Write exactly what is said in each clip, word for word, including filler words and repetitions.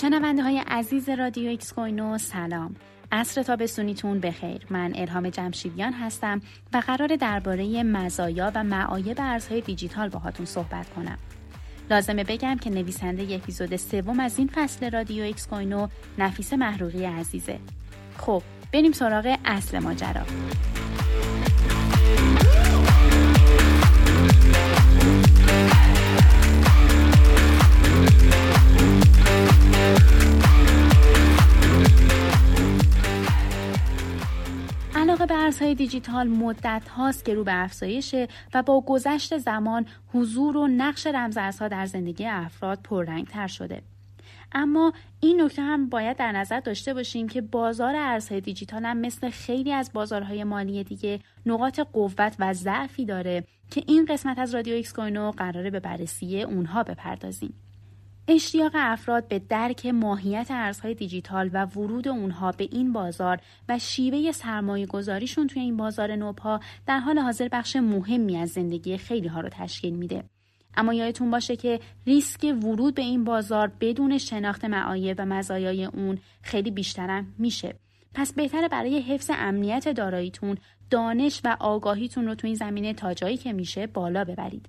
شنونده های عزیز رادیو اکسکوینو سلام. عصر تابستونیتون بخیر. من الهام جمشیدیان هستم و قراره درباره مزایا و معایب ارزهای دیجیتال باهاتون صحبت کنم. لازمه بگم که نویسنده اپیزود سوم از این فصل رادیو اکسکوینو نفیسه محرقی عزیزه. خب بریم سراغ اصل ماجرا. علاقه به ارزهای دیجیتال مدت هاست که رو به افزایشه و با گذشت زمان حضور و نقش رمزارزها در زندگی افراد پررنگ‌تر شده. اما این نکته هم باید در نظر داشته باشیم که بازار ارزهای دیجیتال هم مثل خیلی از بازارهای مالی دیگه نقاط قوت و ضعفی داره که این قسمت از رادیو اکسکوینو قراره به بررسی اونها بپردازیم. اشتیاق افراد به درک ماهیت ارزهای دیجیتال و ورود اونها به این بازار و شیوه سرمایه گذاریشون توی این بازار نوپا در حال حاضر بخش مهمی از زندگی خیلی ها رو تشکیل میده. اما یادتون باشه که ریسک ورود به این بازار بدون شناخت معایب و مزایای اون خیلی بیشترم میشه. پس بهتره برای حفظ امنیت داراییتون دانش و آگاهیتون رو توی این زمینه تا جایی که میشه بالا ببرید.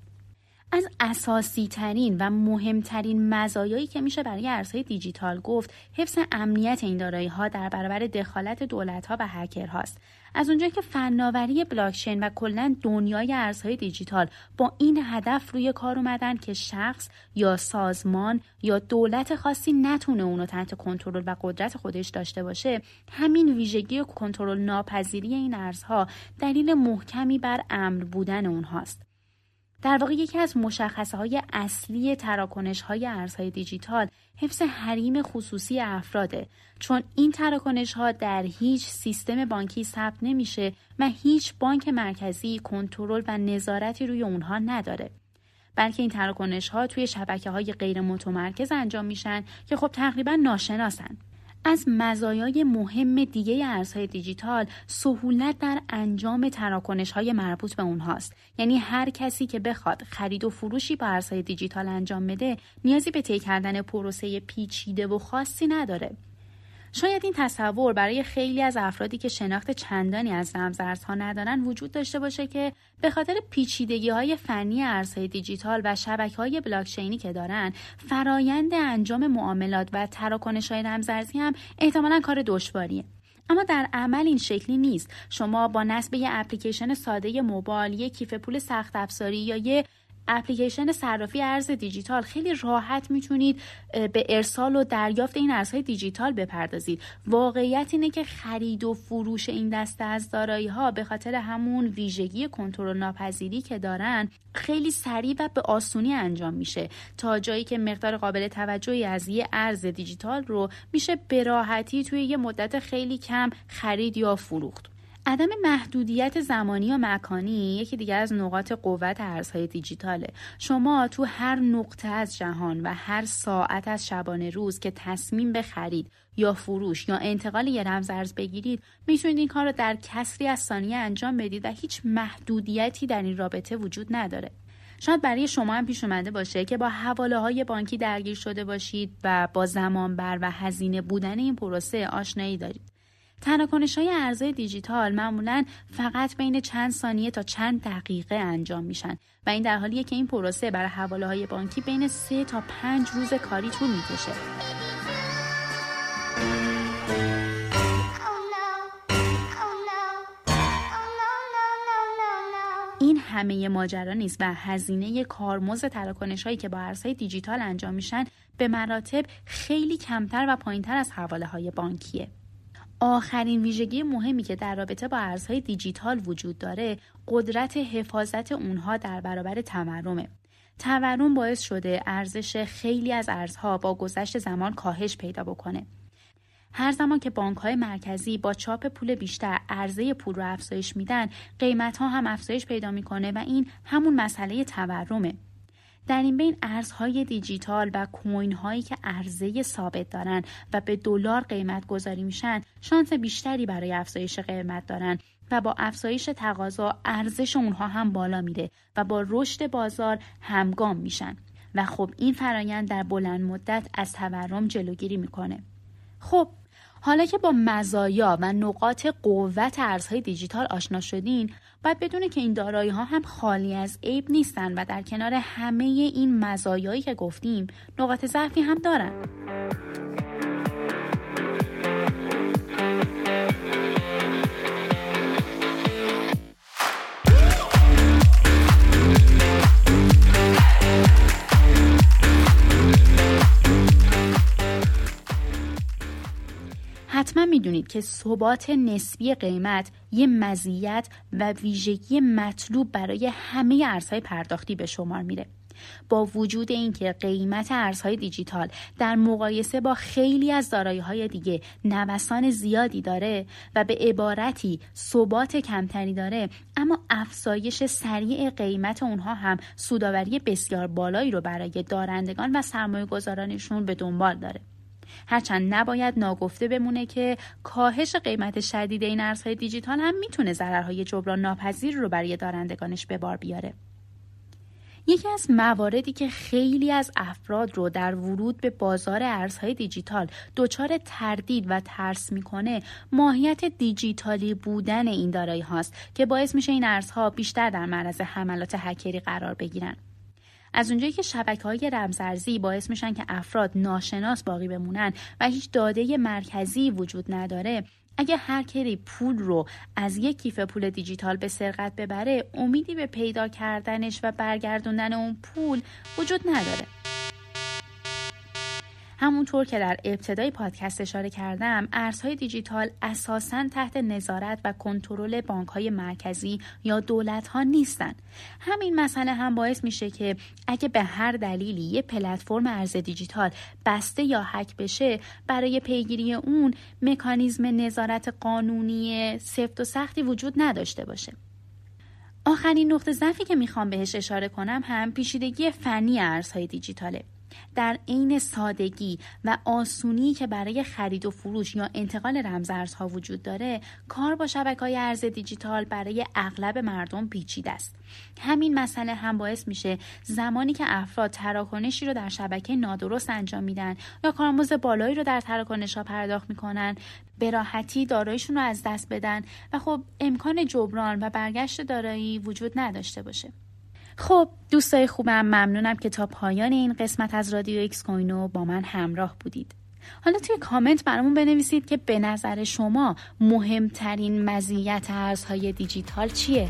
از اساسی ترین و مهمترین مزایایی که میشه برای ارزهای دیجیتال گفت حفظ امنیت این دارایی ها در برابر دخالت دولت ها و هکر هاست. از اونجایی که فناوری بلاکچین و کلا دنیای ارزهای دیجیتال با این هدف روی کار اومدن که شخص یا سازمان یا دولت خاصی نتونه اونو تحت کنترل و قدرت خودش داشته باشه، همین ویژگی کنترل ناپذیری این ارزها دلیل محکمی بر امن بودن اونهاست. در واقع یکی از مشخصه‌های اصلی تراکنش‌های ارزهای دیجیتال حفظ حریم خصوصی افراده، چون این تراکنش‌ها در هیچ سیستم بانکی ثبت نمیشه و هیچ بانک مرکزی کنترل و نظارتی روی اونها نداره، بلکه این تراکنش‌ها توی شبکه‌های غیر متمرکز انجام میشن که خب تقریبا ناشناسن. از مزایای مهم دیگه ارزهای دیجیتال سهولت در انجام تراکنش‌های مربوط به اونهاست. یعنی هر کسی که بخواد خرید و فروشی با ارزهای دیجیتال انجام بده نیازی به طی کردن پروسه پیچیده و خاصی نداره. شاید این تصور برای خیلی از افرادی که شناخت چندانی از رمزارزها ندارن وجود داشته باشه که به خاطر پیچیدگی‌های فنی ارزهای دیجیتال و شبکه‌های بلاکچینی که دارن، فرایند انجام معاملات و تراکنش‌های رمزارزی هم احتمالاً کار دشواریه. اما در عمل این شکلی نیست. شما با نصب یه اپلیکیشن ساده موبایل، یک کیف پول سخت افزاری یا یه اپلیکیشن صرافی ارز دیجیتال خیلی راحت میتونید به ارسال و دریافت این ارزهای دیجیتال بپردازید. واقعیت اینه که خرید و فروش این دسته از دارایی‌ها به خاطر همون ویژگی کنترل ناپذیری که دارن خیلی سریع و به آسونی انجام میشه، تا جایی که مقدار قابل توجهی از یه ارز دیجیتال رو میشه به راحتی توی یه مدت خیلی کم خرید یا فروخت. عدم محدودیت زمانی و مکانی یکی دیگه از نقاط قوت ارزهای دیجیتاله. شما تو هر نقطه از جهان و هر ساعت از شبانه روز که تصمیم به خرید یا فروش یا انتقال یه رمزارز بگیرید، میتونید این کار رو در کسری از ثانیه انجام بدید و هیچ محدودیتی در این رابطه وجود نداره. شاید برای شما هم پیش اومده باشه که با حواله‌های بانکی درگیر شده باشید و با زمانبر و هزینه بودن این پروسه آشنایی دارید. تراکنش‌های ارزهای دیجیتال معمولاً فقط بین چند ثانیه تا چند دقیقه انجام میشن و این در حالیه که این پروسه برای حواله‌های بانکی بین سه تا پنج روز کاری طول میکشه. این همه ماجرا نیست و هزینه کارمزد تراکنش‌هایی که با ارزهای دیجیتال انجام میشن به مراتب خیلی کمتر و پایین‌تر از حواله‌های بانکیه. آخرین ویژگی مهمی که در رابطه با ارزهای دیجیتال وجود داره قدرت حفاظت اونها در برابر تورمه. تورم باعث شده ارزش خیلی از ارزها با گذشت زمان کاهش پیدا بکنه. هر زمان که بانک‌های مرکزی با چاپ پول بیشتر عرضه پول رو افزایش میدن، قیمت‌ها هم افزایش پیدا میکنه و این همون مسئله تورمه. در این بین ارزهای دیجیتال و کوین هایی که عرضه ثابت دارن و به دلار قیمت گذاری میشن شانس بیشتری برای افزایش قیمت دارن و با افزایش تقاضا ارزش اونها هم بالا میره و با رشد بازار همگام میشن و خب این فرایند در بلند مدت از تورم جلوگیری میکنه. خب حالا که با مزایا و نقاط قوت ارزهای دیجیتال آشنا شدین، باید بدونه که این دارایی ها هم خالی از عیب نیستن و در کنار همه این مزایایی که گفتیم نقاط ضعفی هم دارن. حتما میدونید که ثبات نسبی قیمت یه مزیت و ویژگی مطلوب برای همه ارزهای پرداختی به شمار میره. با وجود اینکه قیمت ارزهای دیجیتال در مقایسه با خیلی از دارایی‌های دیگه نوسان زیادی داره و به عبارتی ثبات کمتری داره، اما افزایش سریع قیمت اونها هم سودآوری بسیار بالایی رو برای دارندگان و سرمایه‌گذارانشون به دنبال داره. هرچند نباید ناگفته بمونه که کاهش قیمت شدید این ارزهای دیجیتال هم میتونه ضررهای جبران ناپذیر رو برای دارندگانش به بار بیاره. یکی از مواردی که خیلی از افراد رو در ورود به بازار ارزهای دیجیتال دچار تردید و ترس میکنه، ماهیت دیجیتالی بودن این دارایی هاست که باعث میشه این ارزها بیشتر در معرض حملات هکری قرار بگیرن. از اونجایی که شبکه‌های رمزارزی باعث میشن که افراد ناشناس باقی بمونن و هیچ داده مرکزی وجود نداره، اگه هر کسی پول رو از یک کیف پول دیجیتال به سرقت ببره، امیدی به پیدا کردنش و برگردوندن اون پول وجود نداره. همونطور که در ابتدای پادکست اشاره کردم، ارزهای دیجیتال اساساً تحت نظارت و کنترل بانک‌های مرکزی یا دولت‌ها نیستن. همین مسئله هم باعث میشه که اگه به هر دلیلی یه پلتفرم ارز دیجیتال بسته یا هک بشه، برای پیگیری اون مکانیزم نظارت قانونی سفت و سختی وجود نداشته باشه. آخرین نقطه ضعفی که میخوام بهش اشاره کنم هم پیچیدگی فنی ارزهای دیجیتاله. در عین سادگی و آسونی که برای خرید و فروش یا انتقال رمزارزها وجود داره، کار با شبکه‌های ارز دیجیتال برای اغلب مردم پیچیده است. همین مسئله هم باعث میشه زمانی که افراد تراکنشی رو در شبکه نادرست انجام میدن یا کارآموز بالایی رو در تراکنش‌ها پرداخت میکنن، به راحتی داراییشون رو از دست بدن و خب امکان جبران و برگشت دارایی وجود نداشته باشه. خب دوستای خوبم، ممنونم که تا پایان این قسمت از رادیو اکسکوینو با من همراه بودید. حالا توی کامنت برامون بنویسید که به نظر شما مهمترین مزیت ارزهای دیجیتال چیه؟